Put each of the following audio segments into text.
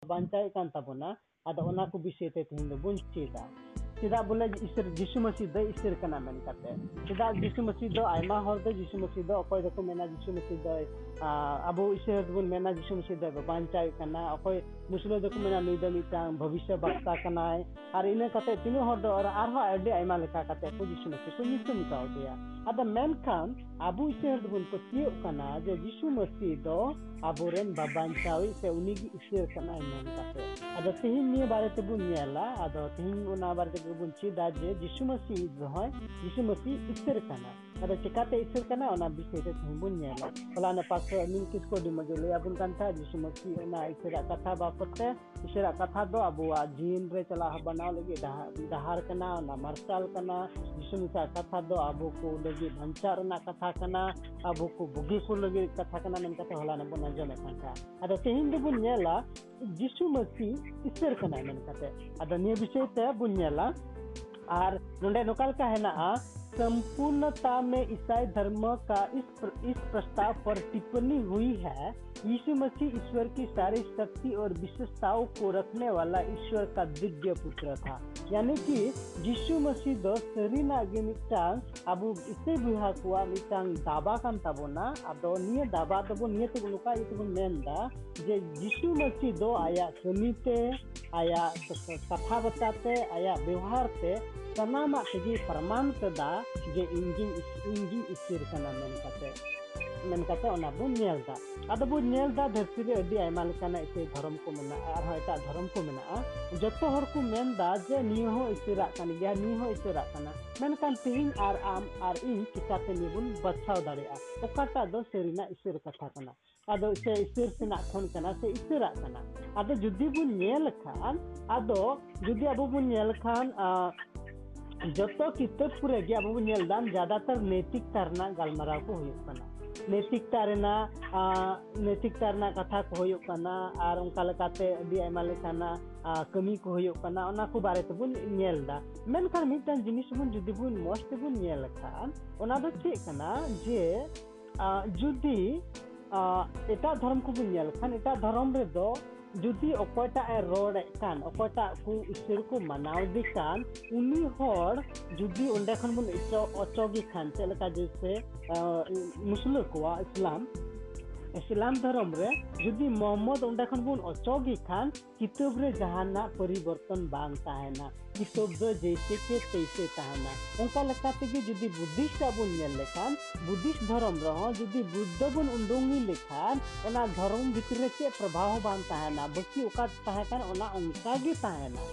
ᱵᱟᱧᱪᱟᱣ ᱮᱫ ᱠᱟᱱ ᱛᱟᱵᱚᱱᱟ ᱟᱫᱚ ᱚᱱᱟ ᱠᱚ ᱵᱤᱥᱚᱭ ᱛᱮ ᱛᱮᱦᱮᱧ ᱫᱚᱵᱚᱱ ᱪᱮᱫᱟ ᱪᱮᱫᱟᱜ ᱵᱚᱞᱮ ᱡᱤᱥᱩ ᱢᱟᱹᱥᱤ ᱫᱚ ᱤᱥᱟᱹᱨ ᱠᱟᱱᱟ ᱢᱮᱱ ᱠᱟᱛᱮ ᱪᱮᱫᱟᱜ ᱡᱤᱥᱩ ᱢᱟᱹᱥᱤ ᱫᱚ ᱟᱭᱢᱟ ᱦᱚᱲ ᱫᱚ ᱡᱤᱥᱩ ᱢᱟᱹᱥᱤ ᱫᱚ ᱚᱠᱚᱭ ᱫᱚᱠᱚ ᱢᱮᱱᱟ ᱡᱤᱥᱩ ᱢᱟᱹᱥᱤ ᱫᱚ ᱟᱵᱚ ᱤᱥᱟᱹᱨ ᱵᱚᱱ ᱢᱮᱱᱟ ᱡᱤᱥᱩ ᱢᱟᱹᱥᱤ ᱫᱚ ᱵᱟᱧᱪᱟᱣ ᱠᱟᱱᱟ ᱚᱠᱚᱭ ᱢᱩᱥᱞᱟᱹ ᱫᱚᱠᱚ ᱢᱮᱱᱟ ᱱᱩᱭ ᱫᱚ ᱢᱤᱫᱴᱟᱝ ᱵᱷᱚᱵᱤᱥᱥᱚ ᱵᱟᱠᱛᱟ ᱠᱟᱱᱟᱭ ᱟᱨ ᱤᱱᱟᱹ ᱠᱟᱛᱮ ᱛᱤᱱᱟᱹᱜ ᱦᱚᱲ ᱫᱚ ᱟᱨᱦᱚᱸ ᱟᱹᱰᱤ ᱟᱭᱢᱟ ᱞᱮᱠᱟ ᱠᱟᱛᱮ ᱠᱚ ᱡᱤᱥᱩ ᱢᱟᱹᱥᱤ ᱠᱚ ᱧᱩᱛᱩᱢ ᱠᱟᱣᱫᱮᱭᱟ ᱟᱫᱚ ᱢᱮᱱᱠᱷᱟᱱ ᱟᱵᱚ ᱤᱥᱟᱹᱨ ᱫᱚᱵᱚᱱ ᱯᱟᱹᱛᱭᱟᱹᱜ ᱠᱟᱱᱟ ᱡᱮ ᱡᱤᱥᱩ ᱢᱟᱹᱥᱤ ᱫᱚ ᱟᱵᱚᱨᱮᱱ ᱵᱟᱧᱪᱟᱣᱤᱡ ᱥᱮ ᱩᱱᱤᱜᱮ ᱤᱥᱟᱹᱨ ᱠᱟᱱᱟᱭ ᱢᱮᱱ ᱠᱟᱛᱮ ᱟᱫᱚ ᱛᱮᱦᱮᱧ ᱱᱤᱭᱟᱹ ᱵᱟᱨᱮ ᱛᱮᱵᱚᱱ ᱧᱮᱞᱟ ᱟᱫᱚ ᱛᱮᱦᱮᱧ ᱚᱱᱟ ᱵᱟᱨᱮ ᱛᱮᱵᱚᱱ ᱪᱮᱫᱟ ᱡᱮ ᱡᱤᱥᱩ ᱢᱟᱹᱥᱤ ᱫᱚ ᱡᱤᱥᱩ ᱢᱟᱹᱥᱤ ᱤᱥᱟᱹᱨ ᱠᱟᱱᱟ ᱟᱫᱚ ᱪᱮᱠᱟᱛᱮ ᱤᱥᱟᱹᱨ ᱠᱟᱱᱟ ᱚᱱᱟ ᱵᱤᱥᱚᱭ ᱛᱮ ᱛᱮᱦᱮᱧ ᱵᱚᱱ ᱧᱮᱞᱟ ᱚᱱᱟ ᱯᱟᱥᱴᱚᱨ ᱟᱹᱢᱤᱱ ᱠᱤᱥᱠᱩ ᱰᱤᱢᱟᱜᱮ ᱞᱟᱹᱭᱟᱵᱚᱱ ᱠᱟᱱ ᱛᱟᱦᱮᱸ ᱡᱤᱥᱩ ᱢᱟᱹᱥᱤ ᱚᱱᱟ ᱤᱥᱟᱹᱨᱟᱜ ᱠᱟᱛᱷᱟ ᱵᱟᱵᱚᱫ ᱛᱮ ᱤᱥᱟᱹᱨᱟᱜ ᱠᱟᱛᱷᱟ ᱫᱚ ᱟᱵᱚᱣᱟᱜ ᱡᱤᱭᱚᱱ ᱨᱮ ᱪᱟᱞᱟᱣ ᱵᱟᱱᱟᱣ ᱞᱟᱹᱜᱤᱫ ᱰᱟᱦᱟᱨ ᱠᱟᱱᱟ ᱚᱱᱟ ᱢᱟᱨᱥᱟᱞ ᱠᱟᱱᱟ ᱡᱤᱥᱩ ᱢᱟᱹᱥᱤᱭᱟᱜ ᱠᱟᱛᱷᱟ ᱫᱚ ᱟᱵᱚ ᱠᱚ ᱞᱟᱹᱜᱤᱫ ᱵᱟᱧᱪᱟᱜ ᱨᱮᱱᱟᱜ ᱠᱟᱛᱷᱟ ᱠᱟᱱᱟ ᱟᱵᱚ ᱠᱚ ᱵᱩᱜᱤ ᱠᱚ ᱞᱟᱹᱜᱤᱫ ᱠᱟᱛᱷᱟ ᱠᱟᱱᱟ ᱢᱮᱱ ᱠᱟᱛᱮ ᱦᱚᱞᱟᱱ ᱵᱚᱱ ᱟᱸᱡᱚᱢᱮᱫ ᱠᱟᱱ ᱛᱟᱦᱮᱸ ᱟᱫᱚ ᱛᱮᱦᱮᱧ ᱫᱚᱵᱚᱱ ᱧᱮᱞᱟ ᱡᱤᱥᱩ ᱢᱟᱹᱥᱤ ᱤᱥᱟᱹᱨ ᱠᱟᱱᱟᱭ ᱢᱮᱱ ᱠᱟᱛᱮ ᱟᱫᱚ ᱱᱤᱭᱟᱹ ᱵᱤᱥᱚᱭ ᱛᱮ ᱵᱚᱱ ᱧᱮᱞᱟ और नोंडे नोकाल का है ना संपूर्णता में ईसाई धर्म का इस प्रस्ताव पर टिप्पणी हुई है। यीशु मसीह ईश्वर की सारी शक्ति और विशेषताओं को रखने वाला ईश्वर का दिव्य पुत्र था, यानी कि यीशु मसीह दो सरीनागे मिटान अब इसे विभाग हुआ मिटान दावा काम तबोना अब दो निये दावा तबो निये तो लोका ये तो नेंदा जे यीशु मसीह दो आया सुनीते आया कथा बताते आया व्यवहार ते सनामा तेजी प्रमाण कदा जे इंजिन इस्तीर करना मन करते उन्हें बुनियादा अद बुनियादा धरती रे अभी आयमा लेकाना इसे धर्म को मना और होता धर्म को मना जत्तो हर को मेंदा जे निहो इसेरा कान गया निहो इसेरा काना मेनकान तीन आर आम आर इन चिकाते निबुन बचाव दाड़ेआ ओकाटा दो सेरिना इसेर कथा काना अदो से इसेर सेना खन काना से इसेरा काना अदो जुदी बुनियल खान अदो जुदी अबो बुनियल खान जत्तो किताब पुरे गया अबो बुनियल दान ज्यादातर नैतिक तरना गलमरा को होयतना नैतिकता कथा को और उनकाते कमी को होना बारे तेबन मेखान मिट्टन जिनिस जुदी बन मज तेबन चेकना जे जुदी एटा धर्म को बन एटा धर्म रेदो जुदी अकोटा रोड़े कान अकोटा को ईश्वर को मनावदे कान उनी हर जुदी ओंडे खन बन अचोगी खान चलका जैसे मुस्लिम को इस्लाम धर्म रे जुदी मोहम्मद ओंडे खन बन अचोगी खान किताब रे जहाना परिवर्तन बांग ताहेना किताब दो जैसे के तैसे ताहेना उनका लगाते कि जुदी बुद्धिस्ट बन लेखान बुद्धिस्ट धर्म रहो जुदी बुद्ध बन उंडोंगी लेखान ओना धर्म भीतर से प्रभाव बान ताहेना बकी ओका ताहे कान ओना उनका गे ताहेना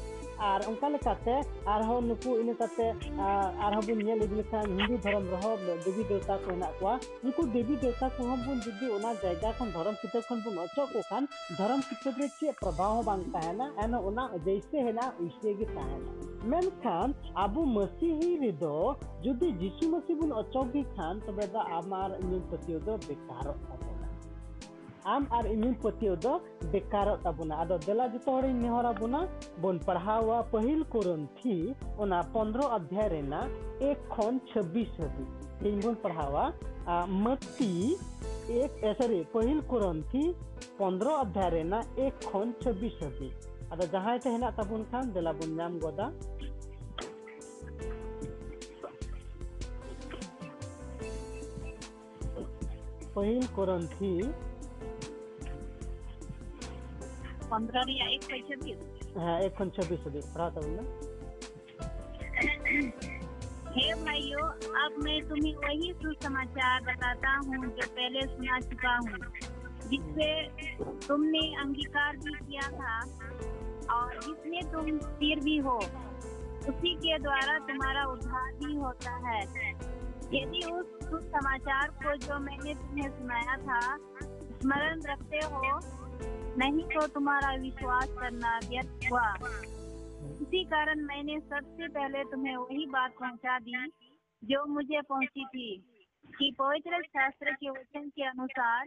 और उनका लगाते आर हो नुकु इने ताते आर हो बन नेल लेखान हिंदू धर्म रहो देवी देवता को ना कोआ उनको देवी देवता को हम बन जुदी ओना जायगा खन धर्म किताब खन बन अचो को खान धर्म किताब से प्रभाव बान ताहेना एना ओना जैसे है ना वैसे गे ताहेना मेनखान आबू मसीही रेदो जुदी जीशु मसीह बन अचोगी खान तबे दा आमार इम्यून प्रतिरोध बेकार ताबोना आम आर इम्यून प्रतिरोध बेकार ताबोना आदो देला जतो हर नेहरा बोना बोन पढ़ावा पहिल कोरिन्थी ओना 15 अध्याय रेना 1:26 हबी तीन बोन पढ़ावा मत्ती एक सॉरी पहिल कोरिन्थी 15 अध्याय रेना 1:26 हबी ᱟᱫᱚ ᱡᱟᱦᱟᱸᱭ ᱛᱮ ᱦᱮᱱᱟᱜ ᱛᱟᱵᱚᱱ ᱠᱷᱟᱱ ᱫᱮᱞᱟ ᱵᱚᱱ ᱧᱟᱢ ᱜᱚᱫᱟ ᱯᱟᱹᱦᱤᱞ ᱠᱚᱨᱤᱱᱛᱷᱤ 15 ᱨᱮᱭᱟᱜ 1:26 ᱦᱮᱸ 1:26 ᱥᱩᱫᱤ ᱯᱟᱲᱦᱟᱣ ᱛᱟᱵᱚᱱ ᱢᱮ हे भाइयों अब मैं तुम्हें वही सुसमाचार बताता हूँ जो पहले सुना चुका हूँ जिससे तुमने अंगीकार भी किया था और जिसमें तुम स्थिर भी हो उसी के द्वारा तुम्हारा उद्धार भी होता है। यदि उस सुसमाचार को जो मैंने तुम्हें सुनाया था स्मरण रखते हो नहीं तो तुम्हारा विश्वास करना व्यर्थ हुआ। इसी कारण मैंने सबसे पहले तुम्हें वही बात पहुंचा दी जो मुझे पहुंची थी कि पवित्र शास्त्र के वचन के अनुसार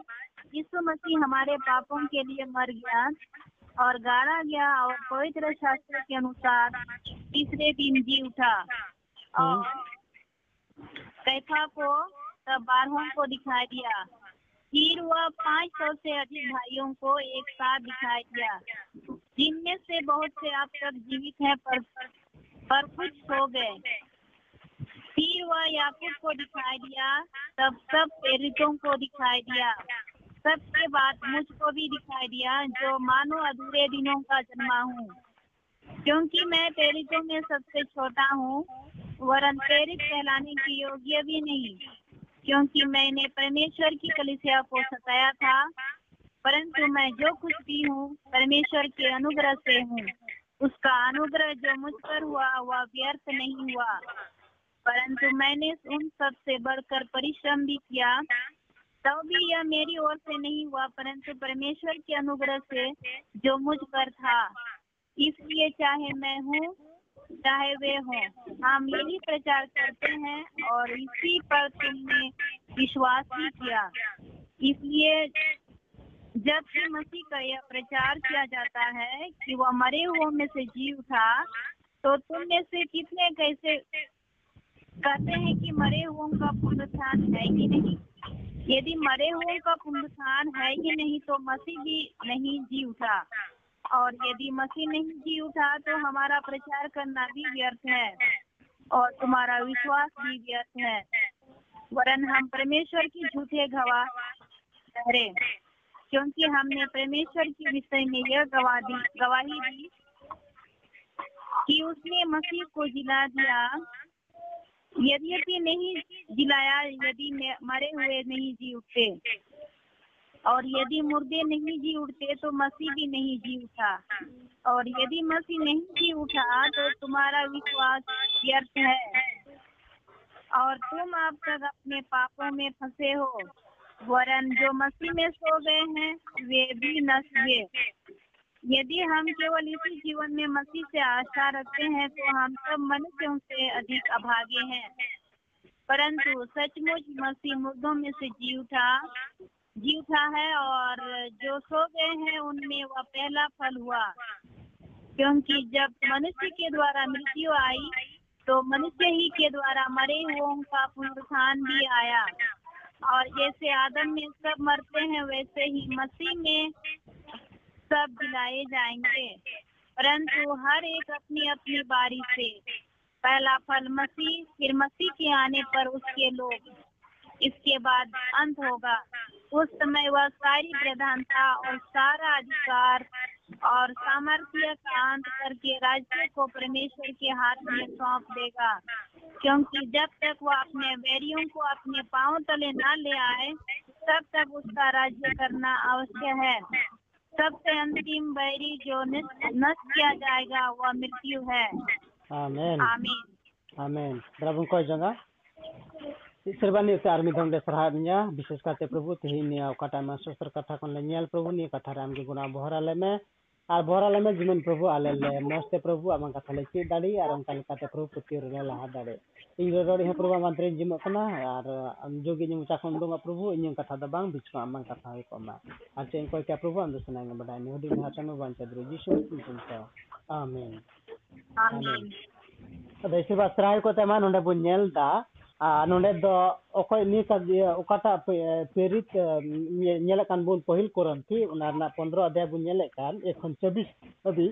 यीशु मसीह हमारे पापों के लिए मर गया और गाड़ा गया और पवित्र शास्त्र के अनुसार तीसरे दिन जी उठा और कैफा को बारहों को दिखा दिया फिर वह 500 से अधिक भाइयों को एक साथ दिखाई दिया, जिनमें से बहुत से अब तक जीवित हैं पर कुछ सो गए। फिर वह याकूब को दिखाई दिया, तब सब प्रेरितों को दिखाई दिया, सबके बाद मुझको भी दिखाई दिया, जो मानो अधूरे दिनों का जन्मा हूँ, क्योंकि मैं प्रेरितों में सबसे छोटा हूँ, वरन प्रेरित कहलाने की योग्य भी नहीं, क्योंकि मैंने परमेश्वर की कलीसिया को सताया था। परंतु मैं जो कुछ भी हूँ परमेश्वर के अनुग्रह से हूँ। उसका अनुग्रह जो मुझ पर हुआ वह व्यर्थ नहीं हुआ, परंतु मैंने उन सब से बढ़कर परिश्रम भी किया, तब भी यह मेरी ओर से नहीं हुआ, परंतु परमेश्वर के अनुग्रह से जो मुझ पर था। इसलिए चाहे मैं हूँ चाहे वे हों, हम यही प्रचार करते हैं और इसी पर तुमने विश्वास भी किया। इसलिए जब कि मसीह का यह प्रचार किया जाता है कि वह मरे हुओं में से जी उठा, तो तुम में से कितने कैसे कहते हैं कि मरे हुओं का पुनरुत्थान है कि नहीं? यदि मरे हुओं का पुनरुत्थान है कि नहीं, तो मसीह भी नहीं जी उठा, और यदि मसीह नहीं जी उठा तो हमारा प्रचार करना भी व्यर्थ है और तुम्हारा विश्वास भी व्यर्थ है, वरन हम परमेश्वर की झूठे गवाह ठहरे, क्योंकि हमने परमेश्वर के विषय में यह गवाही दी कि उसने मसीह को जिला दिया, यद्यपि नहीं जिलाया, यदि मरे हुए नहीं जी उठते, और यदि मुर्दे नहीं जी उठते तो मसीह भी नहीं जी उठा, और यदि मसीह नहीं जी उठा तो तुम्हारा विश्वास व्यर्थ है और तुम अब तक अपने पापों में फंसे हो, वरन जो मसीह में सो गए हैं वे भी नष्ट हुए। यदि हम केवल इसी जीवन में मसीह से आशा रखते हैं तो हम सब मनुष्यों से अधिक अभागे हैं, परंतु सचमुच मसीह मुर्दों में से जी उठा है, और जो सो गए हैं उनमें वह पहला फल हुआ। क्योंकि जब मनुष्य के द्वारा मृत्यु आई तो मनुष्य ही के द्वारा मरे हुओं का पुनरुत्थान भी आया, और जैसे आदम में सब मरते हैं वैसे ही मसीह में सब जिलाए जाएंगे, परंतु हर एक अपनी अपनी बारी से। पहला फल मसीह, फिर मसीह के आने पर उसके लोग, इसके बाद अंत होगा। उस समय वह सारी प्रधानता और सारा अधिकार और सामर्थ्य का अंत करके राज्य को परमेश्वर के हाथ में सौंप देगा, क्योंकि जब तक वह अपने बैरियों को अपने पांव तले न ले आए तब तक उसका राज्य करना आवश्यक है। सबसे अंतिम बैरी जो नष्ट किया जाएगा वह मृत्यु है। आमीन आमीन। प्रभु को जगह सोरबानि आर्मी दंगे सरहानिया विशेष करते प्रभु तेहनी कटामा सस्तर कथा कल प्रभु नहीं कथा राम के गुना बहराले में जीवन प्रभु आले ले मस्ते प्रभु आम कथा ले चेद दाड़ी और उनका प्रभु पतियों ले लाहा दाड़े इन रड़ प्रभु आम अंतरे जीम और जोगी मुचा को उडूंगा प्रभु इन कथा दो बांग बीच आम कथा होमा और चेन कोई क्या प्रभु आम सुना बड़ाई हूँ हाथ में बन चंद्र जीशु आमीन आमीन। जैसे बात सराय को तेमा नोंडे बो नेलदा प्रेरित बन पहल करंथी 15 अध्याय बन एक 24 अभी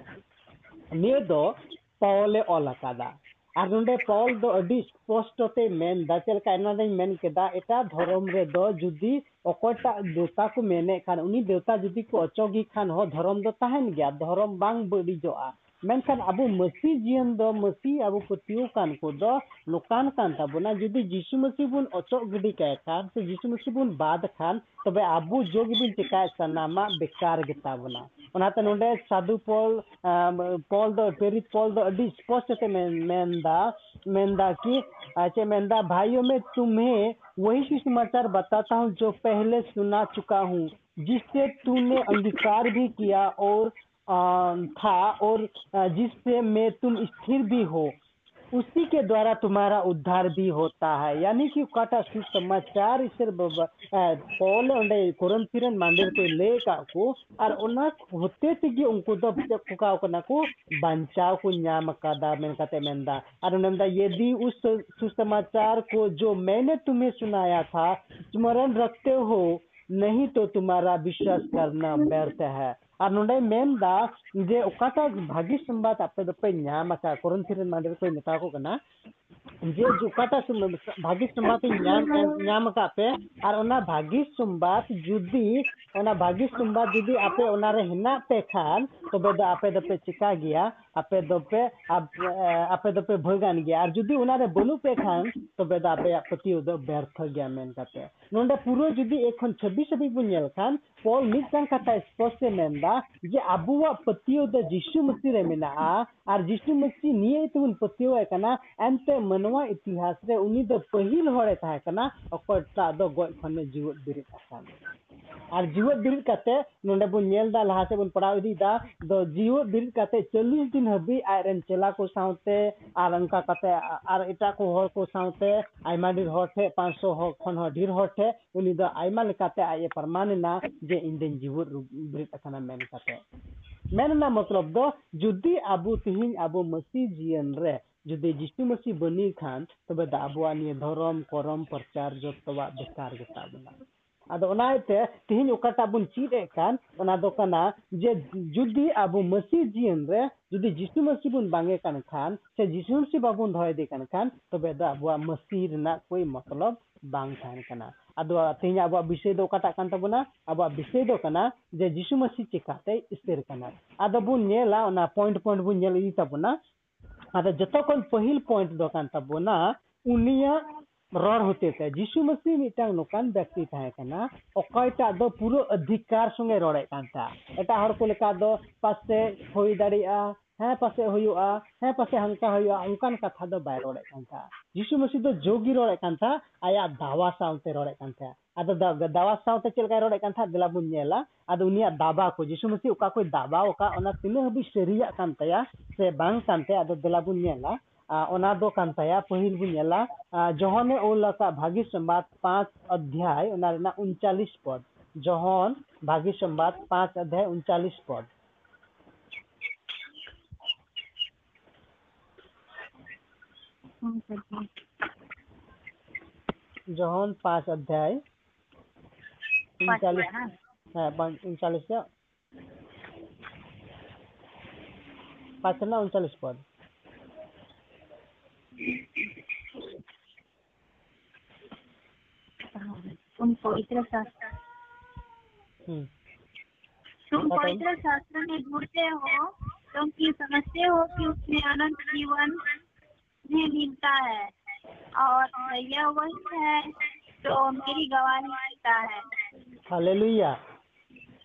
पावले ऑल और ना पावल दो स्पष्टते मेनदा चलना एट धर्म जुदी अकटा देवता को मेने खान उनी देवता जुदी को अचोगी खान हो धर्म दो तहन गया धर्म बांग बड़ीजोआ मेनखान अब मसी जीवन दो मसी अब पतियों कान को दो नुकान कान ताबना जुदी जीशु मसी बुन अचो गिडी काय खान से जीशु मसी बुन बाद खान तबे आबू जोग बिन चिकाय सनामा बेकार गता बना ओनाते नोंडे साधु पॉल दो पेरित पॉल दो अडी स्पष्ट से मेंदा की आचे मेंदा भाइयों में तुम्हें वही सुसमाचार बताता हूँ जो पहले सुना चुका हूँ, जिससे तूने अंगीकार भी किया और था और जिससे मैं तुम स्थिर भी हो, उसी के द्वारा तुम्हारा उद्धार भी होता है। यानी कि काटा सुसमाचार इसर पॉल ओंडे कोरंथिरन मंदिर को लेका को और ओना होते तगे उनको दब को का कोना को बचाव को न्याम कादा मेनकाते मेंदा और उनमें यदि उस सुसमाचार को जो मैंने तुम्हें सुनाया था स्मरण रखते हो नहीं तो तुम्हारा विश्वास करना व्यर्थ है। और नोंडे मेन दा जे ओकाटा भागी संवाद आपे दपे न्याम आका कोरंथिर मांडर कोई नेता को कना जे जुकाटा भागी संवाद न्याम आका पे और ओना भागी संवाद जुदी आपे ओना रे हिना पे खान तो बे आपे दपे चिका गया आपे दपे भोगान गया और जुदी ओना रे बोलू पे खान तो बे आपे आपत्ति उद व्यर्थ गया मेन काते नोंडे पूरो जुदी एखन 26 अभी बुनेल खान पॉल मिटन कथा स्पष्ट मेन जे आबुवा पतियो द जीशु मसीह रे मेनाआ आर जीशु मसीह निये तुन पतियो एकना एंते मनवा इतिहास रे उनी द पहिल होरे थाय कना ओकटा द गय खने जीवत बिरित आसान आर जीवत बिरित काते नोंडे बु नेल दा लहा से बु पड़ाव दी दा द जीवत बिरित काते 40 दिन हबी आयरन चेला को साउते आर अंका काते आर इटा को होर को साउते आयमा ढेर होठे 500 हो खन हो ढेर होठे उनी द आयमा लेकाते आये परमानना जे इंदन जीवत बिरित आसान मेन काते मेन ना मतलब दो जुदी आबू तिहिन आबू मसीह जीवन रे जुदी जीशु मसीह बनी खान तबे तो दाबुआ निये धर्म करम प्रचार जतवा बेकार गता बना आदो ओनाते तिहिन ओकाटा बुन चीदे खान ओना दो कना जे जुदी आबू मसीह जीवन रे जुदी जीशु मसीह बुन बांगे कान खान से जीशु मसीह बाबुन धय दे कान खान तबे तो दाबुआ मसीह ना कोई मतलब बांग थान कना आदवा तेज अब विषय दो काटा कान तबना अब विषय दो कना जे जीशु मसीह चिकाते स्थिर कना आदो बुन नेला ओना पॉइंट बुन नेल इ तबना आदो जतो कोन पहिल पॉइंट दो कान तबना उनिया रर होते ते जीशु मसीह मिटांग नोकान व्यक्ति थाय कना ओकयटा दो पूरो अधिकार संगे रड़े कांता एटा हर को लेका दो पासे होई दाड़िया है पासे होयुआ है पासे हंका होयुआ उनकान कथा दो बाय रड़े कांता जीशु मसीह दो जोगी रड़े कांता आया दावा साउते रड़े कांता आदो दावा साउते चलका रड़े कांता गलाबुन नेला आदो उनिया दावा को जीशु मसीह ओका कोई दावा ओका ओना तिने हबी शरीया कांताया से बांग कांते आदो गलाबुन नेला ओना दो कांताया पहिल बुन नेला जोहने ओलका भागी संवाद 5 अध्याय ओना रेना 39 पद जोहन भागी संवाद 5 अध्याय 39 पद जोहन 5 अध्याय 39 है 39 से 5 ना 39 पद तुम पवित्र शास्त्र में ढूंढते हो तुम क्यों समझते हो कि उसमें अनंत जीवन भी मिलता है और यह वही है तो मेरी गवाही देता है। हालेलुया।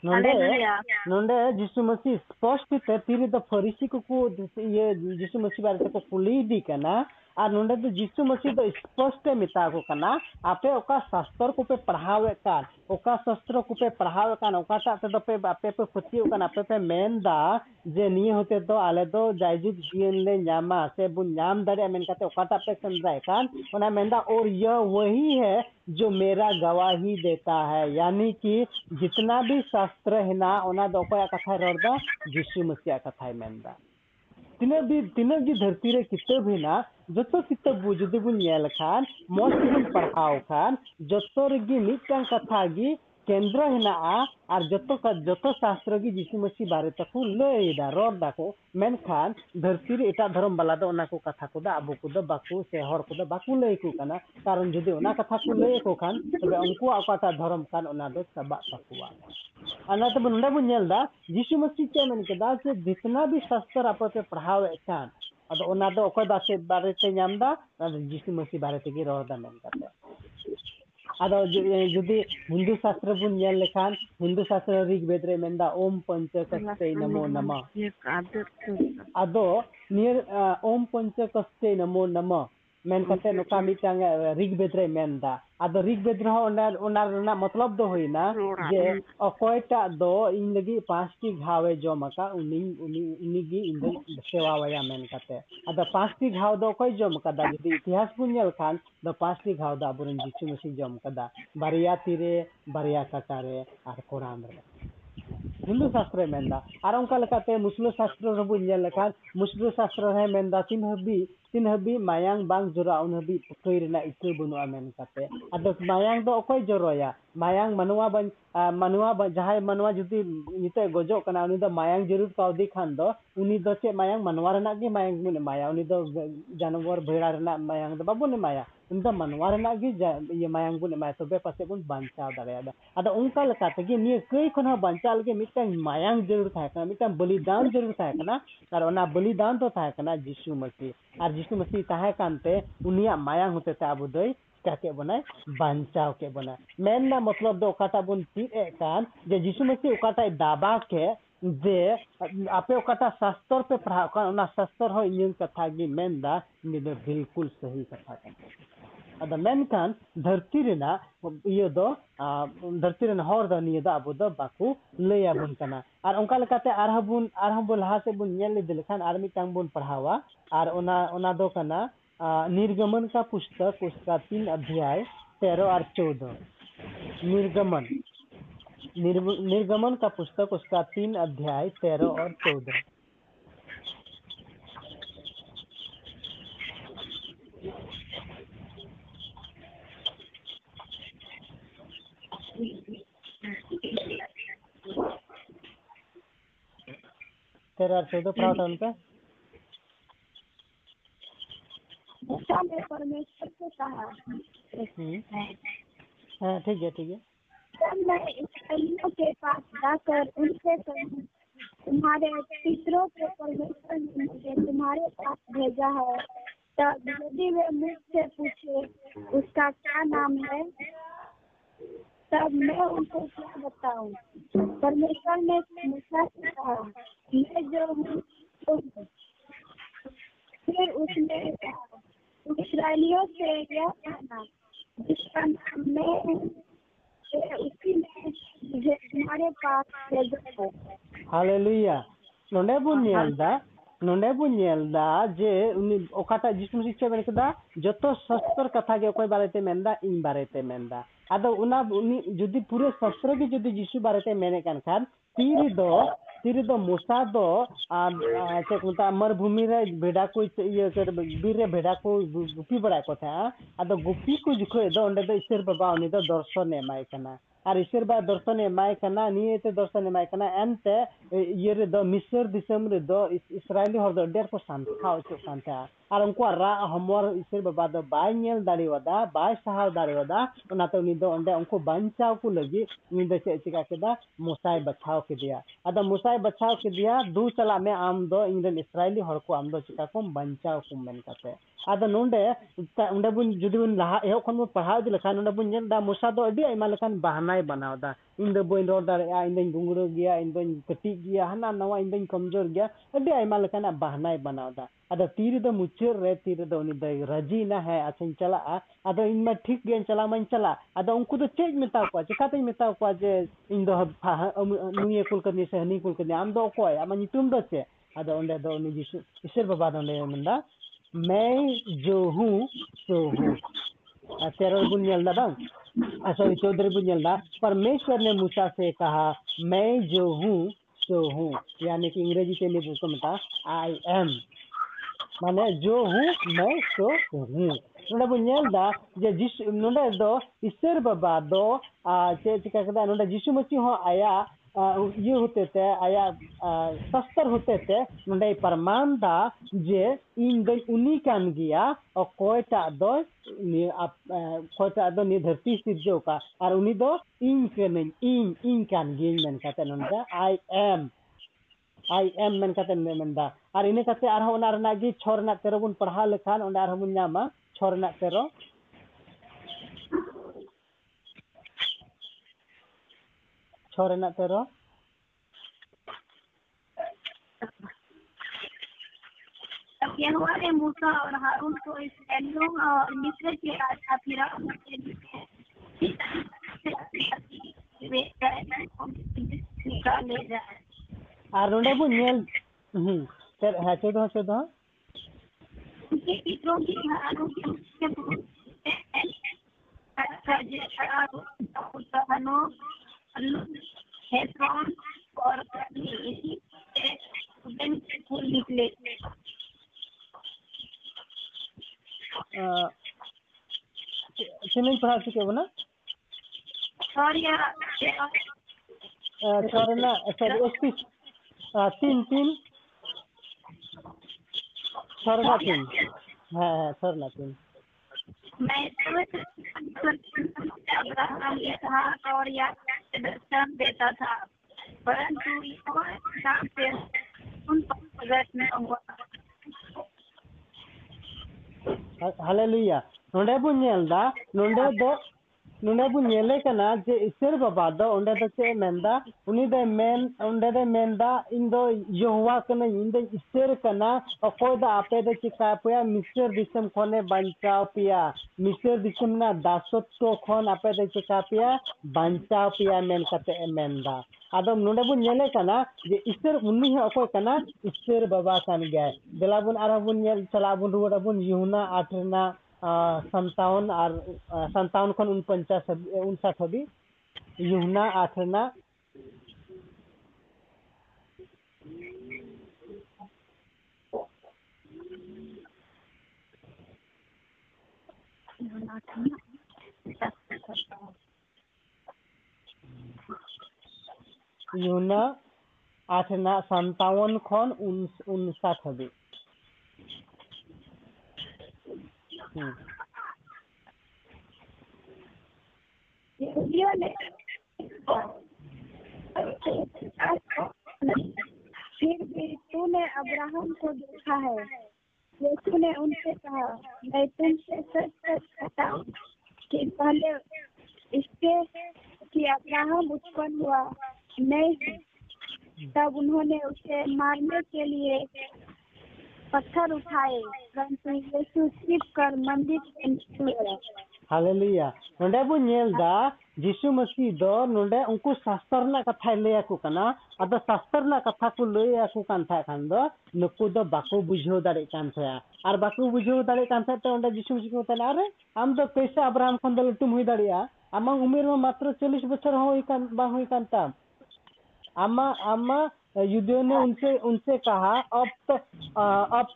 नोंडे जीशु मसीह स्पष्ट ते तीर द फरीसी को ये जीशु मसीह बारे को पुली दी कना आ नोंडे तो जीशु मसीह तो स्पष्ट मिता को कना आपे ओका शास्त्र को पे पढ़ावे कान ओका शास्त्र को पे पढ़ावे कान ओका साथ तो पे आपे पे खुती ओका ना पे मेन दा जे नी होते तो आले तो जायजुग जीवन ले न्यामा से बु न्याम दरे मेन काते ओका ता पे समझाए कान ओना मेन दा और यह वही है जो मेरा गवाही देता है यानी कि जितना भी शास्त्र है ना ओना दो कोया कथा रदा जीशु मसीह कथा मेन दा तीन भी धरती रे किते भी ना जतो किते बुजुदे बुन नेल खान मोस्टिन पढ़ाओ खान जतो रगी मिटन कथा गी केंद्र है ना आर जतो शास्त्र गी जीशु मसीह बारे तकु लयदा रदा को मेन खान धरती रे एटा धर्म वाला द ओना को कथा को द आबो को द बाकू से हर को द बाकू लय को कना कारण जदि ओना कथा को लय को खान तबे उनको आकाटा धर्म खान ओना द सबा तकुआ अना तब नंदा बुन नेलदा जीशु मसीह के मन के दा से जितना भी शास्त्र आपते पढ़ावे खान अब ओना द ओकर बासे बारे ते न्यामदा जीशु मसीह बारे ते की रदा मेन करते आदो जुदी हिंदू शास्त्र बुन नेल लेखान हिंदू शास्त्र ऋग्वेद रे मेंदा ओम पंचकस्ते नमो नमः आदो नियर ओम पंचकस्ते नमो नमः मेन करते नोका मिटांग ऋग्वेद रे मेंदा आदो ऋग्वेद रे ओना मतलब दो होइना जे ओकयटा दो इन लगी पांचटी घावे जमका उनी इन सेवावाया मेन करते आदो पांचटी घाव दो कोई जमका दा जदी इतिहास बुनियल खान द पांचटी घाव दा बुरन जीशु मसीह जमका दा बारिया तीरे बारिया काटारे आर कोराम रे हिंदू शास्त्र मेंदा और उनका लगाते मुस्लिम शास्त्र रबु ᱧᱮᱞ ᱞᱮᱠᱷᱟᱱ मुस्लिम शास्त्र है मेंदा तीन हबी मायांग बांग जोरा उन हबी कोई रेना इको बनुआ मेन काते अदस मायांग दो कोई जोरोया मायांग मनुवा जहाय मनुवा जुदी निते गोजो कना उनी द मायांग जरूर काउदी खान दो उनी द चे मायांग मनुवा रेना गे मायांग ने माया उनी द जानवर भेड़ा रेना मायांग द बाबू ने माया उन द मनुवा रेना गे ये मायांग बुने माया तबे पासे बुन बांचा दरेया अद उनका लकाते गे निये कई खना बांचा लगे मिते मायांग जरूर थाय कना मिते बलिदान जरूर थाय कना और ओना बलिदान तो थाय कना यीशु मसीह और यीशु मसीह ताहे कानते उनिया मायांग होते ता अब दई काके बनाय बांचाव के बनाय मेन ना मतलब दो काटा बुन ती एकान जे यीशु मसीह उकाटा दाबा के जे आपे उकाटा शास्त्र पे पढ़ा काना शास्त्र हो इन कथा गी मेन दा निदो बिल्कुल सही कथा कान अदा मेन कान धरती रेना ये दो धरती रेन हर दा निये दा अब दो बाकू ले आबुन कना और उनका लगाते आरहबुन लहा से बुन नेले दिलखान आर्मी टांग बुन पढ़ावा और ओना दो कना निर्गमन का पुस्तक उसका 3 अध्याय 13 और 14 निर्गमन का पुस्तक उसका 3 अध्याय 13 और 14 13 और 14 पढ़ाओ उनका मूसा ने परमेश्वर से कहा हाँ ठीक है तब मैं इस्राएलियों के पास जाकर उनसे तुम्हारे पितरों के परमेश्वर ने मुझे तुम्हारे पास भेजा है तब यदि वे मुझसे पूछे उसका क्या नाम है तब मैं उनको क्या बताऊं। परमेश्वर ने मूसा से कहा मैं जो हूँ तुम हो। फिर उसने इस्राएलियों से यह कहना जिसका नाम मैं हूँ उसी ने मुझे तुम्हारे पास भेजा है। हालेलुया। नोंडे बुन नेलदा जे उनी ओकाटा जिसुम शिक्षा बने कदा जतो शास्त्र कथा के कोई बारेते मेंदा इन बारेते मेंदा आदा उना उनी जुदी पूरे शास्त्र के जुदी जिसु बारेते मेने कान खान तीर दो मूसा दो चेकता मरुभूमि रे भेड़ा को ये कर बीर रे भेड़ा को गुपी बड़ा को था आदा गुपी को जुखो दो ओंडे दो ईश्वर बाबा उनी दो दर्शन एमाय कना और ईश्वर बाबा दर्शन एमाय कना नियते दर्शन एमाय कना एनते ये रे दो मिस्र दिसम रे दो इस्राएली हर दो डेर को संथा उचो संथा और उनको रा हमर ईश्वर बाबा दो बाय नेल दाड़ी वदा बाय सहाव दाड़ी वदा उनाते उनी दो ओंडे उनको बचाव को लगी उनी दो चेचिका केदा मूसा बचाव के दिया अदा मूसा बचाव के दिया दू चला में आम दो इंग्लैंड इस्राएली हर को आम दो चिका को बचाव को मन करते ᱟᱫᱚ ᱱᱚᱸᱰᱮ ᱵᱚᱱ ᱡᱩᱫᱤ ᱵᱚᱱ ᱞᱟᱦᱟ ᱮᱦᱚᱵ ᱠᱷᱚᱱ ᱵᱚᱱ ᱯᱟᱲᱦᱟᱣ ᱤᱫᱤ ᱞᱮᱠᱷᱟᱱ ᱱᱚᱸᱰᱮ ᱵᱚᱱ ᱧᱮᱞ ᱮᱫᱟ ᱢᱚᱥᱟ ᱫᱚ ᱟᱹᱰᱤ ᱟᱭᱢᱟ ᱞᱮᱠᱟᱱ ᱵᱟᱦᱱᱟᱭ ᱵᱮᱱᱟᱣ ᱮᱫᱟ ᱤᱧ ᱫᱚ ᱵᱟᱹᱧ ᱨᱚᱲ ᱫᱟᱲᱮᱭᱟᱜᱼᱟ, ᱤᱧ ᱫᱚᱧ ᱜᱩᱝᱨᱟᱹ ᱜᱮᱭᱟ, ᱤᱧ ᱫᱚᱧ ᱠᱟᱹᱴᱤᱡ ᱜᱮᱭᱟ, ᱦᱟᱱᱟ ᱱᱟᱣᱟ, ᱤᱧ ᱫᱚᱧ ᱠᱚᱢᱡᱳᱨ ᱜᱮᱭᱟ, ᱟᱹᱰᱤ ᱟᱭᱢᱟ ᱞᱮᱠᱟᱱᱟᱜ ᱵᱟᱦᱱᱟᱭ ᱵᱮᱱᱟᱣ ᱮᱫᱟ। ᱟᱫᱚ ᱛᱤᱨᱮ ᱫᱚ ᱢᱩᱪᱟᱹᱫ ᱨᱮ ᱛᱤᱨᱮ ᱫᱚ ᱩᱱᱤ ᱫᱚᱭ ᱨᱟᱹᱡᱤᱭᱮᱱᱟ, ᱦᱮᱸ ᱟᱪᱪᱷᱟᱧ ᱪᱟᱞᱟᱜᱼᱟ, ᱟᱫᱚ ᱤᱧ ᱢᱟ ᱴᱷᱤᱠ ᱜᱮᱭᱟᱧ ᱪᱟᱞᱟᱜ ᱢᱟᱧ ᱪᱟᱞᱟᱜ। ᱟᱫᱚ ᱩᱱᱠᱩ ᱫᱚ ᱪᱮᱫ ᱢᱮᱛᱟᱣ ᱠᱚᱣᱟ, ᱪᱮᱠᱟᱛᱮᱧ ᱢᱮᱛᱟᱣ ᱠᱚᱣᱟ ᱡᱮ ᱤᱧ ᱫᱚ ᱱᱩᱭᱮ ᱠᱩᱞ ᱠᱟᱹᱫᱤᱧᱟ ᱥᱮ ᱦᱟᱹᱱᱤ ᱠᱩᱞ ᱠᱟᱹᱫᱤᱧᱟ, ᱟᱢ ᱫᱚ ᱚᱠᱚᱭ, ᱟᱢᱟᱜ ᱧᱩᱛᱩᱢ ᱫᱚ ᱪᱮᱫ? ᱟᱫᱚ ᱚᱸᱰᱮ ᱫᱚ ᱩᱱᱤ ᱤᱥᱥᱚᱨ ᱵᱟᱵᱟ ᱫᱚ ᱚᱸᱰᱮ ᱢᱮᱱᱫᱟ मैं जो हूँ सो हूँ। 13 और 14 बुनियादा परमेश्वर ने मूसा से कहा मैं जो हूँ सो हूँ, यानी कि अंग्रेजी के लिए उसको बता आई एम, माने जो हूँ मैं सो हूँ। नोंडे बो नेलदा जे जिसु नोंडे दो ईश्वर बाबा दो चे चिका कदा नोंडे जिसु मसीह हो आया ये होते थे आया शस्त्र होते थे नोंडे परमान दा जे इन दो उन्हीं कान गया और कोयटा दो नि धरती सिर्जो का और उन्हीं दो इन के नहीं इन कान गिन मन कहते नोंडे आई एम मन कहते नोंडा और इने कहते आर हो नार नागी छोर ना तेरो बुन पढ़ा लखान और आर हम न्यामा छोर ना तेरो छोरना तेरो यहोवा ने मूसा और हारून को इस्राएलियों और मिस्र के राजा फिरौन के निकाले जाए आरोने बु नेल सर हाचो दो के पितरों की हारून के अच्छा जे हारून हेब्रोन और इसी स्टूडेंट फुल रिप्लेसमेंट पढ़ा चुके हो ना सॉरी तीन तीन सरला तीन हाँ सरला तीन मैं था और याद देता था परंतु हालेलुया नोंडे जे ईश्वर बाबा दो चे मेंदा उनी दे मेंदा इन दो यहोवा कने इन दे ईश्वर कना अकोय दा आपे दे चिका पया मिस्र दिसम खने बंचाव पिया मिस्र दिसम ना दासत्व खन आपे दे चिका पया बंचाव पिया मेन कते मेंदा आदम नोंडे बुन नेले कना जे ईश्वर उन्नी है अकोय कना ईश्वर बाबा सान गए देलाबुन आराबुन नेल चलाबुन रुडाबुन यूहना आठना 57 और 57 खन 59 हबी युहना आठना युहना आठना 57 खन 59 हबी फिर भी तूने अब्राहम को देखा है। यीशु ने उनसे कहा, मैं तुमसे सच सच कहता हूँ कि पहले इससे कि अब्राहम उत्पन्न हुआ नहीं तब उन्होंने उसे मारने के लिए पत्थर उठाए परंतु यीशु सिर्फ कर मंदिर में हालेलुया नोंडे बु नेलदा यीशु मसीह दो नोंडे उनको शास्त्र ना कथा लेया को कना अद शास्त्र ना कथा को लेया को कांथा खान दो नुकु दो बाको बुझो दारे कांथा आर बाको बुझो दारे कांथा तो नोंडे यीशु मसीह को तना अरे हम तो कैसे अब्राहम खन दल तुम हुई दाड़िया आमा उमेर में मात्र 40 बछर हो इकान बा हुई कांता आमा युदियों ने उनसे कहा अब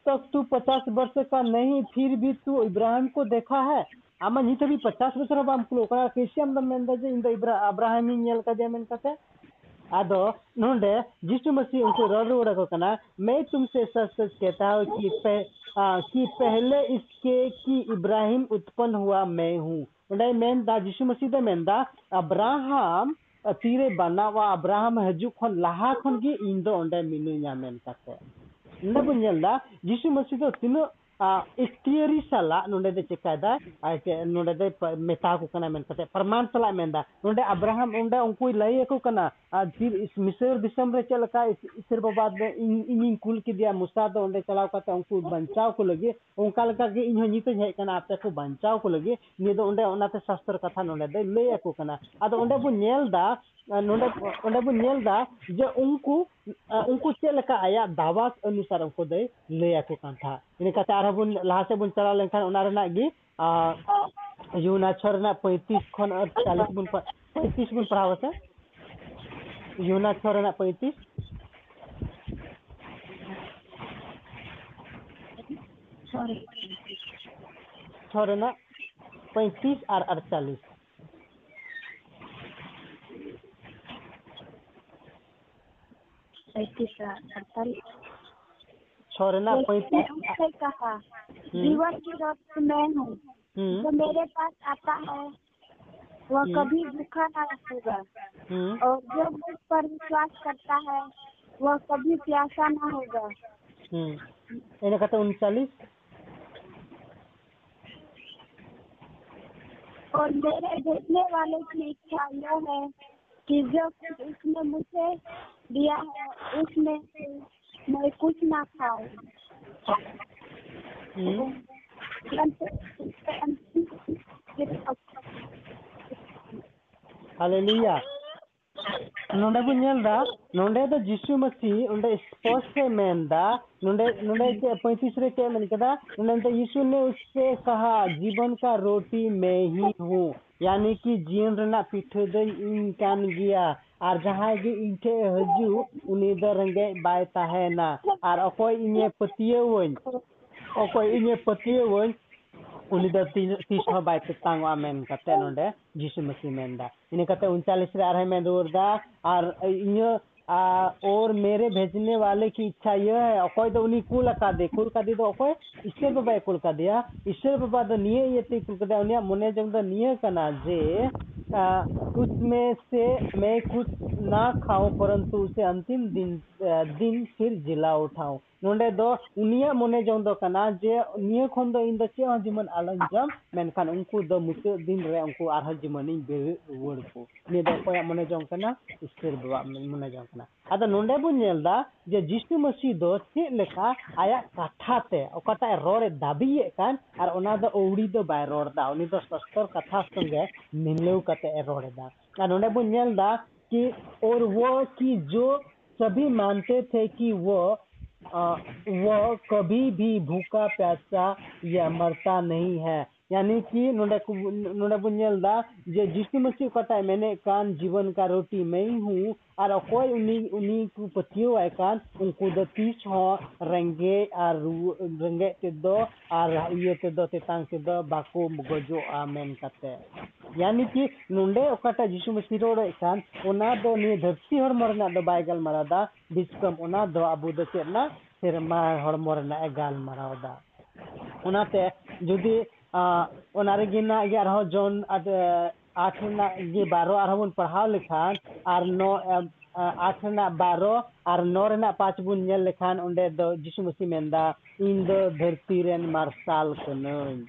तक तू 50 वर्ष का नहीं फिर भी तू इब्राहिम को देखा है आमा नहीं तभी 50 वर्ष अब हमको लोका कैसे हम मेंदा जे इंदा इब्राहिम नेल का जे मेन कते आदो नोंडे यीशु मसीह उनको रड़ोड़ा को कना मैं तुमसे सच सच कहता हूं कि पहले इसके कि इब्राहिम उत्पन्न हुआ मैं हूं नोंडे मेंदा यीशु मसीह दे मेंदा अब्राहम तीरे बनावा अब्राहम हजू खन लाहा खन गे इन दो ओंडे मिनुया मेन काते नंदा बुन नेलदा यीशु मसीह दो तिनो स्थियरी साला नोंडे दे चेकादा आके नोंडे दे मेता को कना मेन काते प्रमाण साला मेंदा नोंडे अब्राहम ओंडे उनको लई को कना फिर इस मिस्र दिसम रे चलका इसर बाबा ने इन कुल के दिया मूसा दो ओंडे चलाव काते उनको बंचाव को लगे उनका लगा के इन नित है कना आपते को बंचाव को लगे ने दो ओंडे ओनाते शास्त्र कथा नोंडे दे लई को कना आदो ओंडे बु नेलदा जे उनको चेलका आया दावा अनुसार उनको दे लया को कांथा इन काते आरो बुन लाहा से बुन चला लेखान ओना रना गी यूना छरना 35 खन 40 बुन 35 बुन पढ़ाव से यूना छरना 35 छरना 35 और 48 उसने कहा जीवन की रोटी मैं हूँ जो मेरे पास आता है वह कभी भूखा ना रहेगा और जो मुझ पर विश्वास करता है वह कभी प्यासा ना होगा इन्हें कहते 39 और मेरे भेजने वाले की इच्छा यह है कि जो कुछ उसने मुझे दिया है उसमें मैं कुछ ना खाऊं हालेलुया नोंडे बुन नेलदा नोंडे दो यीशु मसीह उनडे स्पष्ट मेंदा नोंडे 35 रे के मन कदा नोंडे यीशु ने उससे कहा जीवन का रोटी मैं ही हूं यानी कि जीवन रना पिठो दे इन कान गया और जहाँ गे इनके हजू उन्हें दो रंगे बाय तहना और अकोई इन्हें पतिये वन अकोई इन्हें पतिये वन उन्हें दो तीस हो बाय तंग आमें करते हैं उन्हें जीसु मसीह में दा इन्हें करते हैं 39 रात है में दूर दा और इन्हें और मेरे भेजने वाले की इच्छा यह है अकोई तो उन्हें कुल का दे तो अकोई इससे बाबा कुल का दिया इससे बाबा तो नहीं है ये तो कुल का दिया उन्हें मुने जब तो नहीं है कना जे उसमें से मैं कुछ ना खाऊं परंतु उसे अंतिम दिन फिर जिला उठाऊं नोंडे दो उनिया मने जों दो कना जे निया खन दो इन द चे जीवन आलन जम मेनखान उनको दो मुते दिन रे उनको आर जीवन इन बे वर्ड को ने दो कोया मने जों कना स्थिर बाबा मने जों कना आदा नोंडे बु नेलदा जे यीशु मसीह दो चे लेखा आया कथा ते ओकटा रोड़े दाबिए कान आर ओना दो ओड़ी दो बाय रोड़ दा उनी दो सस्तर कथा संगे मिलौ कते रोड़े दा आ नोंडे बु नेलदा कि और वो कि जो सभी मानते थे कि वो कभी भी भूखा प्यासा या मरता नहीं है यानी कि नोंडे बुनियल दा जे यीशु मसीह कहता है मैंने कान जीवन का रोटी मैं ही हूँ और कोई उन्हीं को पतियों आए कान उनको दो तीस हो रंगे ते दो और ये ते दो ते तांग ते दो बाको गजो आमेन कहते हैं यानी कि नोंडे कहता है यीशु मसीह रोड़े कान उना दो ने धरती और मरना दो बाइगल मरा दा बिस्कम उना दो अबू दो चेना फिर मार और मरना एगाल मरा दा उनाते जुदी ना ये जोन 8 ना 12 और बन पढ़ाव लेखान और 9 8 ना 12 और 9 ना 5 बन नेल लेखान ओंडे दो यीशु मसीह मेंदा इन दो धरती रेन मार्शाल कनन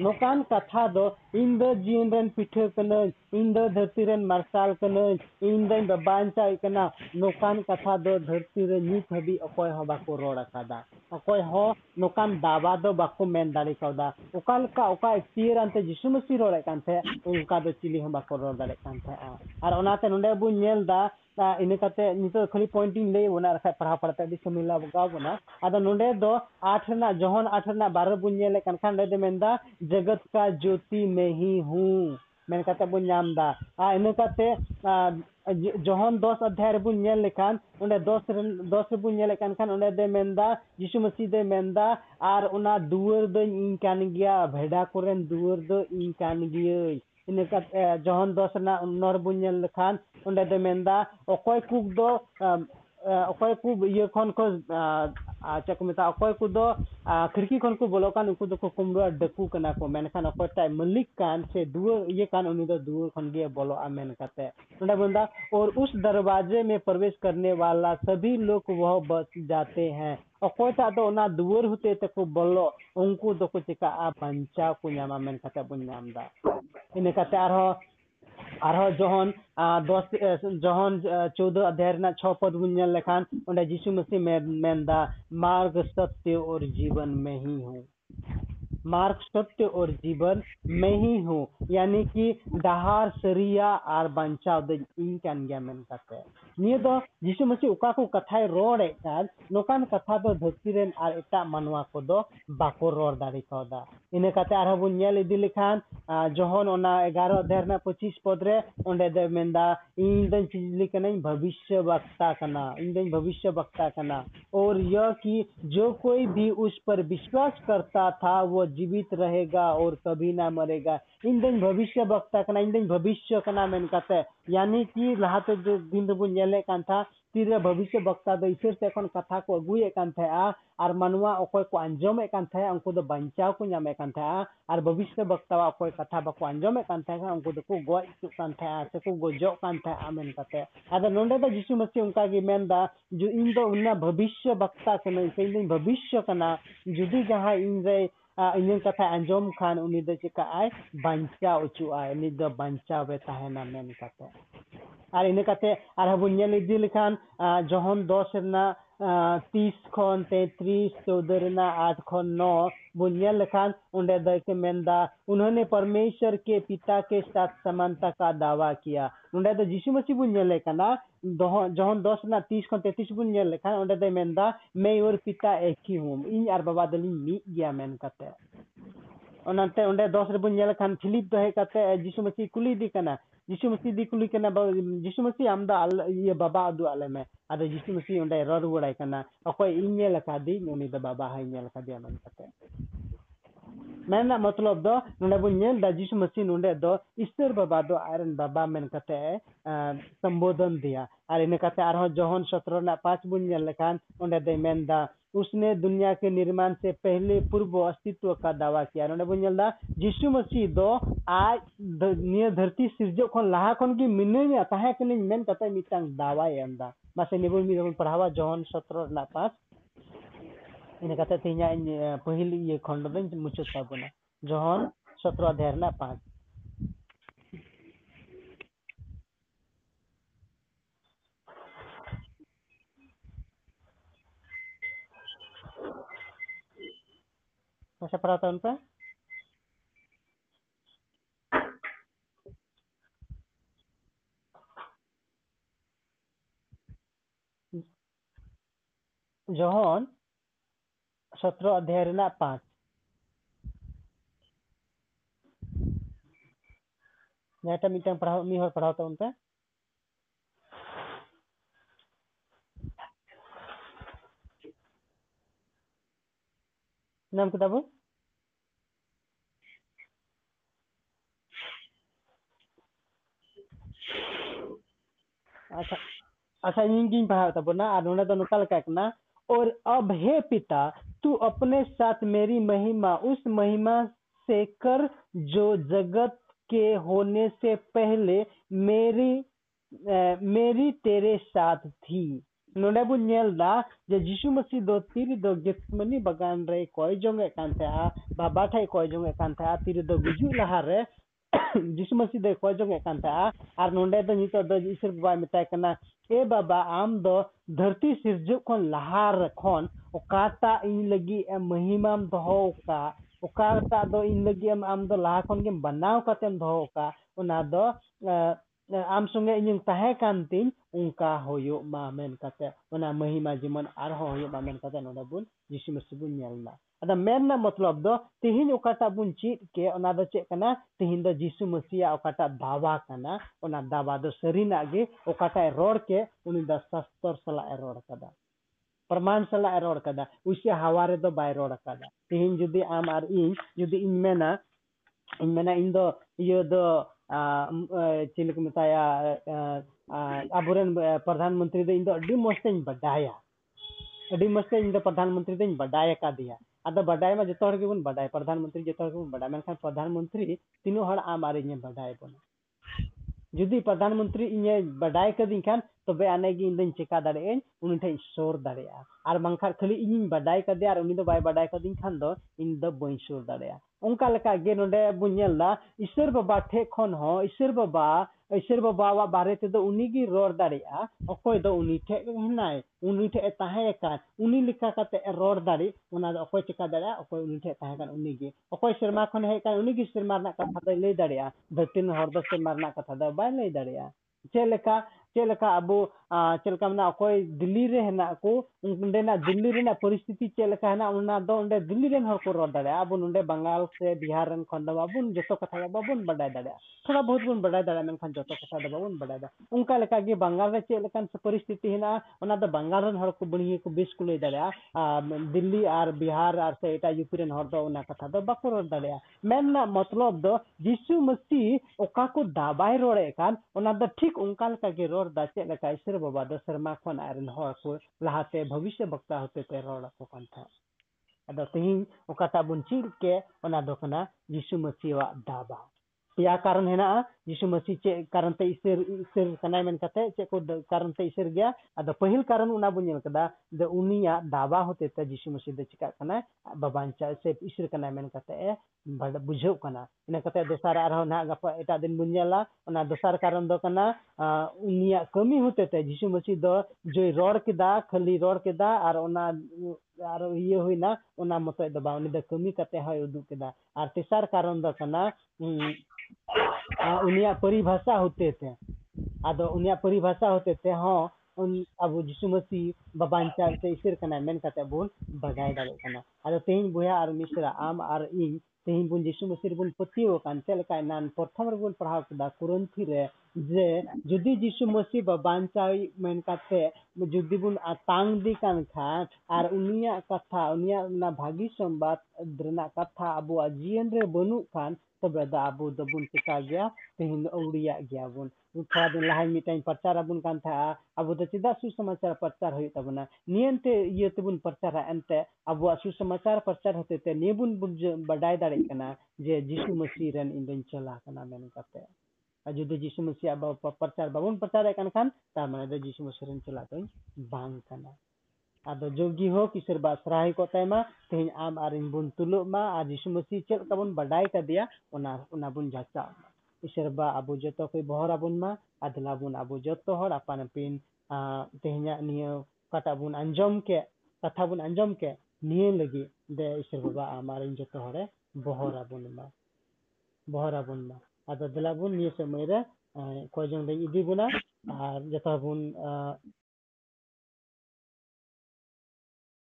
नोकान कथा दो इन दो जीवन रेन पिठो कनन इन दो धरती रेन मार्शाल कनन इन दो दबान चाई कना नोकान कथा दो धरती रे नीत हबी अकोय हबा को रोड़ा कादा अकोय हो नोकान दावा दो बाको मेन दाड़ी कादा ओकाल का ओका तीर अंते यीशु मसीह रोड़े कान थे उनका दो चिली हम बाको रोड़ दाड़े कान थे और ओनाते नोंडे बु नेल दा इने कते नितो खाली पॉइंटिंग ले ओना रखा पढ़ा पड़ता दिस मिला गाव बना आदा नोंडे दो 8 ना 12 बु नेल कान खान दे मेंदा जगत का ज्योति में ही हूं मेन कते बु नामदा आ इने कते जोहन 10 अध्याय बु नेल लेखान उन्हें 10 बु नेल लेखान खान उन्हें दे मेंदा यीशु मसीह दे मेंदा आर उना दुवर दो इन कान गया भेडा कोरेन दुवर दो इन कान गियो इने कते जोहन 10 ना 19 बु नेल लेखान उन्हें दे मेंदा ओकोय कुक दो ओकोय कुक ये खन को अच्छा को मिता ओकोय कुक दो खिड़की खन को बोलो कान उनको दो कुमरा डकू कना को मेन खान ओकोय टाइम मलिक कान से दुवर ये कान उन्हें दो दुवर खन गिया बोलो आमेन कहते उन्हें बंदा और उस दरवाजे में प्रवेश करने वाला सभी लोग वह बच जाते हैं अकोटा दो ना दूर होते तक बोलो उनको दो कुछ का आ पंचा को नाम आमेन कहते बुन्यामदा इन्हें कहते आरो जोहन 14 अध्याय 6 पद बुन्याल लेखान उन्हें यीशु मसीह मेंदा मार्ग सत्य और जीवन में ही हूँ मार्ग सत्य और जीवन मैं ही हूँ यानी कि दाहार सरिया और बंचाव द इनकान गया मन करते निये दो यीशु मसीह उका को कथाय रोड़े कान नोकान कथा दो धरती रेन आर एटा मानवा को दो बाको रोड़ दाड़ी कदा इने कते आरो बु नेल इदि लेखान जोहन ओना 11 अध्याय 25 पद रे ओंडे दे मेंदा इन दन चिजली कने भविष्य वक्ता कना और यह कि जो कोई भी उस पर विश्वास करता था वो जीवित रहेगा और कभी ना मरेगा इन दिन भविष्य वक्ता कना इन दिन भविष्य कना मेन कहते यानी कि लाहते जो दिन बुन नेले कान था तीर भविष्य वक्ता दो ईश्वर से कौन कथा को अगुए कान था और मानवा ओकोय को अंजम कान था उनको दो बंचाव को नामे कान था और भविष्य वक्ता ओकोय कथा बको अंजम कान था उनको दो को गोय कान था से को गोजो कान था आमेन कहते अगर नोंडे दा यीशु मसीह उनका की मेन दा जो इन दो उन भविष्य वक्ता कने इन दिन भविष्य कना जुदी जहां इन रे इन कथा अंजम खान उन्हीं दो चिका आए बंचा उचु आए उन्हीं दो बंचा बेता है ना मैंने कहते आर इन्हें कहते आर हबुन्या लिदी लिखान जोहन 10 ना 30 खन 33 14 ना 8 खन 9 बुनिया लिखान उन्हें दो के मेंदा उन्होंने परमेश्वर के पिता के साथ समानता का दावा किया उन्हें दो यीशु मसीह बुनिया लेखना जोहन 10 ना 30 खन 33 बुनिया लेखान उन्हें दो मेंदा मैं और पिता एक ही हूँ इन आर बाबा दली मीत गया मैन कहते ओनाते ओंडे 10 रेबो नेल खान फिलिप दहे काते यीशु मसीह कुली दी कना यीशु मसीह दी कुली कना यीशु मसीह आमदा ये बाबा अदु आलेमे आदा यीशु मसीह ओंडे रर वडाय कना अखय इन नेल कादी उनी दा बाबा हाय नेल कादी अमन काते मेना मतलब दो नोंडे बो नेल दा यीशु मसीह नोंडे दो ईश्वर बाबा दो आयरन बाबा मेन काते संबोधन दिया आर इने काते आरो जोहन 17 ना 5 बो नेल लेखान ओंडे दे मेन दा उसने दुनिया के निर्माण से पहले पूर्व अस्तित्व का दावा किया यीशु मसीह दो आज धरती सिरजो खन लाहा खन की मिनेया ताहे कने मेन कथा मिटांग दावा एंदा मासे नेबो मिबो पढ़ावा जॉन 17 ना 5 इन कथा तेया पहली ये खंड में मुचो साबना जॉन 17 अध्याय ना 5 पढ़ाता उन पर जोहन 17 अध्याय ना 5 नेटा मिटांग पढ़ाओ मी और पढ़ाता उन पर नाम किताब अच्छा अच्छा इंगिन पढ़ा तब ना उन्होंने तो नुकाल कहना और अब हे पिता तू अपने साथ मेरी महिमा उस महिमा से कर जो जगत के होने से पहले मेरी तेरे साथ थी नोंडे बु नेलदा जे यीशु मसीह दो तीर दो गेतमनी बगान रे कोई जोंगे कांथे आ बाबा थाई कोई जोंगे कांथे आ तीर दो गुजु लहा रे यीशु मसीह दे कोई जोंगे कांथे आ आर नोंडे दो नितो दो ईश्वर बाबा मिताय कना ए बाबा आम दो धरती सिरजक खन लहा रे खन ओकाता इन लगी ए महिमाम दहो का ओकाता दो इन लगी आम दो लहा खन के बनाव कातेम दहो का ओना दो आम संगे इन ताहे कांती उनका होयो मामेन काते ओना महिमा जीवन आर होयो मामेन काते नोदा बुन यीशु मसीह बुन नेलना अदा मेनना मतलब दो तिहिन ओकाटा बुन चीत के ओना दो चेक कना तिहिन दो यीशु मसीह ओकाटा दावा कना ओना दावा दो सरीना गे ओकाटा रोड के उनी दा शास्त्र सला रोड कदा प्रमाण सला रोड कदा उसे हवारे दो बाय रोड कदा तिहिन जदी आम आर इन जदी इन मेना इन दो यो दो चिल को मताया आबुरन प्रधानमंत्री दे इंदो अडी मस्तेन बडाया अडी मस्तेन इंदो प्रधानमंत्री दे बडाया का दिया आदा बडाया में जतो हर के बन बडाया प्रधानमंत्री जतो हर के बन बडाया मेनखान प्रधानमंत्री तीनो हर आमारे ने बडाया बन जुदी प्रधानमंत्री इने बडाया कदिन खान तबे आने गी इंदन चेका दारे उन ठे ईश्वर दारे आर मंखार खाली इनिन बडाया का दे आर उनी दो बाय बडाया कदिन खान दो इन द बंसुर दारे उनका लका गे नोंडे बुनला ईश्वर बाबा ठे खन हो ईश्वर बाबा वा बारे ते दो उनी गी रोर दाड़िया अखय दो उनी ठे हनाय उनी ठे ताहे कान उनी लिखा काते रोर दाड़ी ओना दो अखय चिका दाड़ा अखय उनी ठे ताहे कान उनी गी अखय शर्मा खन हे कान उनी गी शर्मा ना कथा दे ले दाड़िया धरतीन हर दो शर्मा ना कथा दो बाय ले दाड़िया चेलका अब चेलका मना अखय दिल्ली रे हना को उंडे ना दिल्ली रे ना परिस्थिति चेलका हना उना दो उंडे दिल्ली रे हर को रोड दाड़े अब उंडे बंगाल से बिहार रन खंडा बाबुन जतो कथा बाबुन बडाय दाड़े थोड़ा बहुत बुन बडाय दाड़े मेनखान जतो कथा बाबुन बडाय दा उनका लका गे बंगाल रे चेलकान से परिस्थिति हना उना द बंगाल रन हर को बणिए को बेस को ले दाड़े दिल्ली आर बिहार आर से एटा यूपी रन हर दो उना कथा दो बाको रोड दाड़े मेन ना मतलब दो यीशु मसीह ओका को दाबाय रोडे कान उना द ठीक उनका लका गे दा चेक लका ईश्वर बाबा दो शर्मा खन आयरन हो को लहाते भविष्य भक्ता होते ते रोड को कंथा अदा तेहिं ओकाटा बुन चिर के ओना दोकना यीशु मसीह वा दाबा या कारण है ना यीशु मसीह चे कारण ते ईश्वर कनाय मन कते चे को कारण ते ईश्वर गया अदा पहिल कारण उना बुन कदा द उनिया दाबा होते ते यीशु मसीह दे चिका कना बाबांचा से ईश्वर कनाय मन कते बुझो कना इन कते दोसार आरो ना गपा एटा दिन बुनला ओना दोसार कारण दो कना उनिया कमी होते ते यीशु मसीह दो जो रोड के दा खाली रोड के दा आर ओना आरो ये होई ना ओना मत दबाव नि द कमी कते होय उदु के दा आर तेसार कारण दो कना उनिया परिभाषा होते थे आदो उनिया परिभाषा होते थे हां उन अब यीशु मसीह बाबांचा से ईश्वर कना मेन कते बोल बगाय डाले कना आदो तेन बुया आर मिश्रा आम आर इन तेहन बुन यीशु मसीह बुन पतियो कान चल काय नान प्रथम रे बुन पढ़ाव कदा कुरंथी रे जे जुदी यीशु मसीह बांचाई मेन काते जुदी बुन आतांग दी कान खान आर उनिया कथा उनिया ना भागी संवाद दरना कथा अबो अजियन रे बनु कान तबे दा अबो दबुन पिता गया तेहन औड़िया गया बुन थोड़ा दिन लहाय मिटाई प्रचार अबुन कान था अबो द चिदा सुसमाचार प्रचार होय तबना नियंते इयते बुन प्रचार एंते अबो सुसमाचार प्रचार होते ते नेबुन बुन बडाय दाड़े कना जे यीशु मसीह रन इंदन चला कना मेन काते जुदी यीशु मसीह अब प्रचार बाबुन प्रचार एकान खान ता माने द यीशु मसीह रन चला तो बांग कना आदो जोगी हो किसर बासराय को तयमा तेन आम आरिन बुन तुलु मा आ यीशु मसीह चल कबुन बडाय का दिया ओना ओना बुन जाचा इसर बा अब जतो कोई बहरा बुन मा आदला बुन अब जतो हर अपन पिन तेहना नियो कटा बुन अंजम के कथा बुन अंजम के निये लगी दे इसर बाबा आमारिन जतो हरे बहरा बुन मा ᱟᱫᱚ ᱫᱮᱞᱟᱵᱚᱱ ᱱᱤᱭᱟᱹ ᱥᱚᱢᱚᱭ ᱨᱮ ᱠᱚᱭᱡᱚᱱ ᱨᱮ ᱤᱫᱤ ᱵᱚᱱᱟ ᱟᱨ ᱡᱚᱛᱚ ᱵᱚᱱ